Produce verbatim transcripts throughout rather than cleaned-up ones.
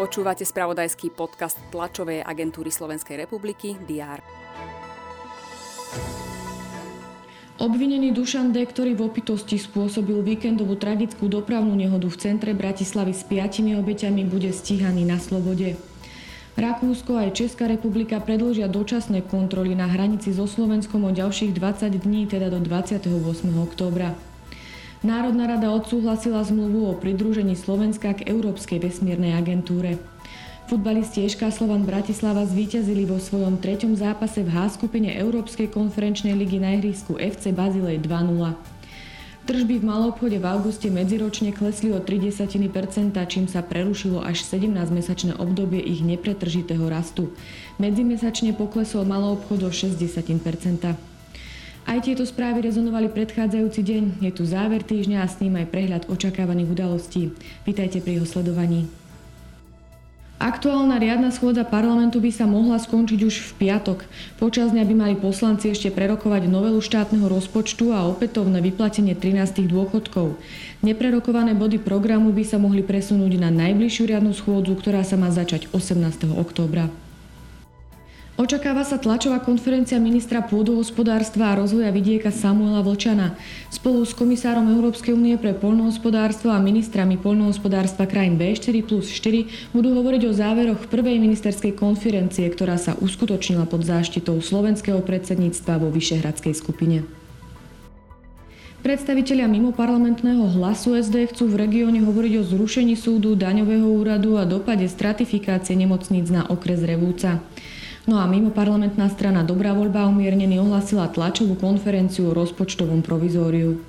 Počúvate spravodajský podcast tlačovej agentúry Slovenskej republiky dé er. Obvinený Dušan D., ktorý v opitosti spôsobil víkendovú tragickú dopravnú nehodu v centre Bratislavy s piatimi obeťami, bude stíhaný na slobode. Rakúsko aj Česká republika predĺžia dočasné kontroly na hranici so Slovenskom o ďalších dvadsať dní, teda do dvadsiateho ôsmeho októbra. Národná rada odsúhlasila zmluvu o pridružení Slovenska k Európskej vesmírnej agentúre. Futbalisti ŠK Slovan Bratislava zvíťazili vo svojom treťom zápase v H skupine Európskej konferenčnej ligy na ihrisku ef cé Bazilej dva nula. Tržby v maloobchode v auguste medziročne klesli o tri desatiny percenta, čím sa prerušilo až sedemnásťmesačné obdobie ich nepretržitého rastu. Medzimesačne poklesol maloobchod o šesť desatín percenta. Aj tieto správy rezonovali predchádzajúci deň. Je tu záver týždňa a s ním aj prehľad očakávaných udalostí. Vítajte pri jeho sledovaní. Aktuálna riadna schôdza parlamentu by sa mohla skončiť už v piatok. Počas dňa by mali poslanci ešte prerokovať novelu štátneho rozpočtu a opätovné vyplatenie trinástich dôchodkov. Neprerokované body programu by sa mohli presunúť na najbližšiu riadnu schôdzu, ktorá sa má začať osemnásteho októbra. Očakáva sa tlačová konferencia ministra pôdohospodárstva a rozvoja vidieka Samuela Vlčana. Spolu s komisárom Európskej únie pre poľnohospodárstvo a ministrami poľnohospodárstva krajín bé štyri plus štyri budú hovoriť o záveroch prvej ministerskej konferencie, ktorá sa uskutočnila pod záštitou slovenského predsedníctva vo Vyšehradskej skupine. Predstavitelia mimoparlamentného Hlasu es dé chcú v regióne hovoriť o zrušení súdu, daňového úradu a dopade stratifikácie nemocníc na okres Revúca. No a mimoparlamentná strana Dobrá voľba umiernene ohlásila tlačovú konferenciu o rozpočtovom provizóriu.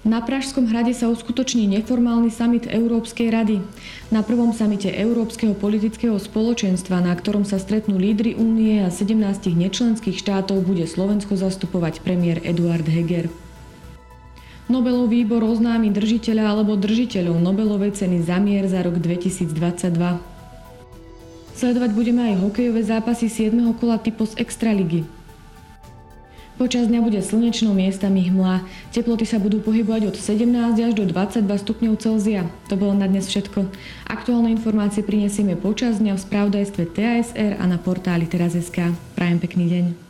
Na Pražskom hrade sa uskutoční neformálny summit Európskej rady. Na prvom samite Európskeho politického spoločenstva, na ktorom sa stretnú lídri únie a sedemnástich nečlenských štátov, bude Slovensko zastupovať premiér Eduard Heger. Nobelov výbor oznámi držiteľa alebo držiteľov Nobelovej ceny za mier za rok dvetisícdvadsaťdva. Sledovať budeme aj hokejové zápasy siedmeho kola typu z Extraligy. Počas dňa bude slnečno, miestami hmla. Teploty sa budú pohybovať od sedemnásť až do dvadsaťdva stupňov Celzia. To bolo na dnes všetko. Aktuálne informácie prinesieme počas dňa v spravodajstve té a es er a na portáli teraz bodka es ká. Prajem pekný deň.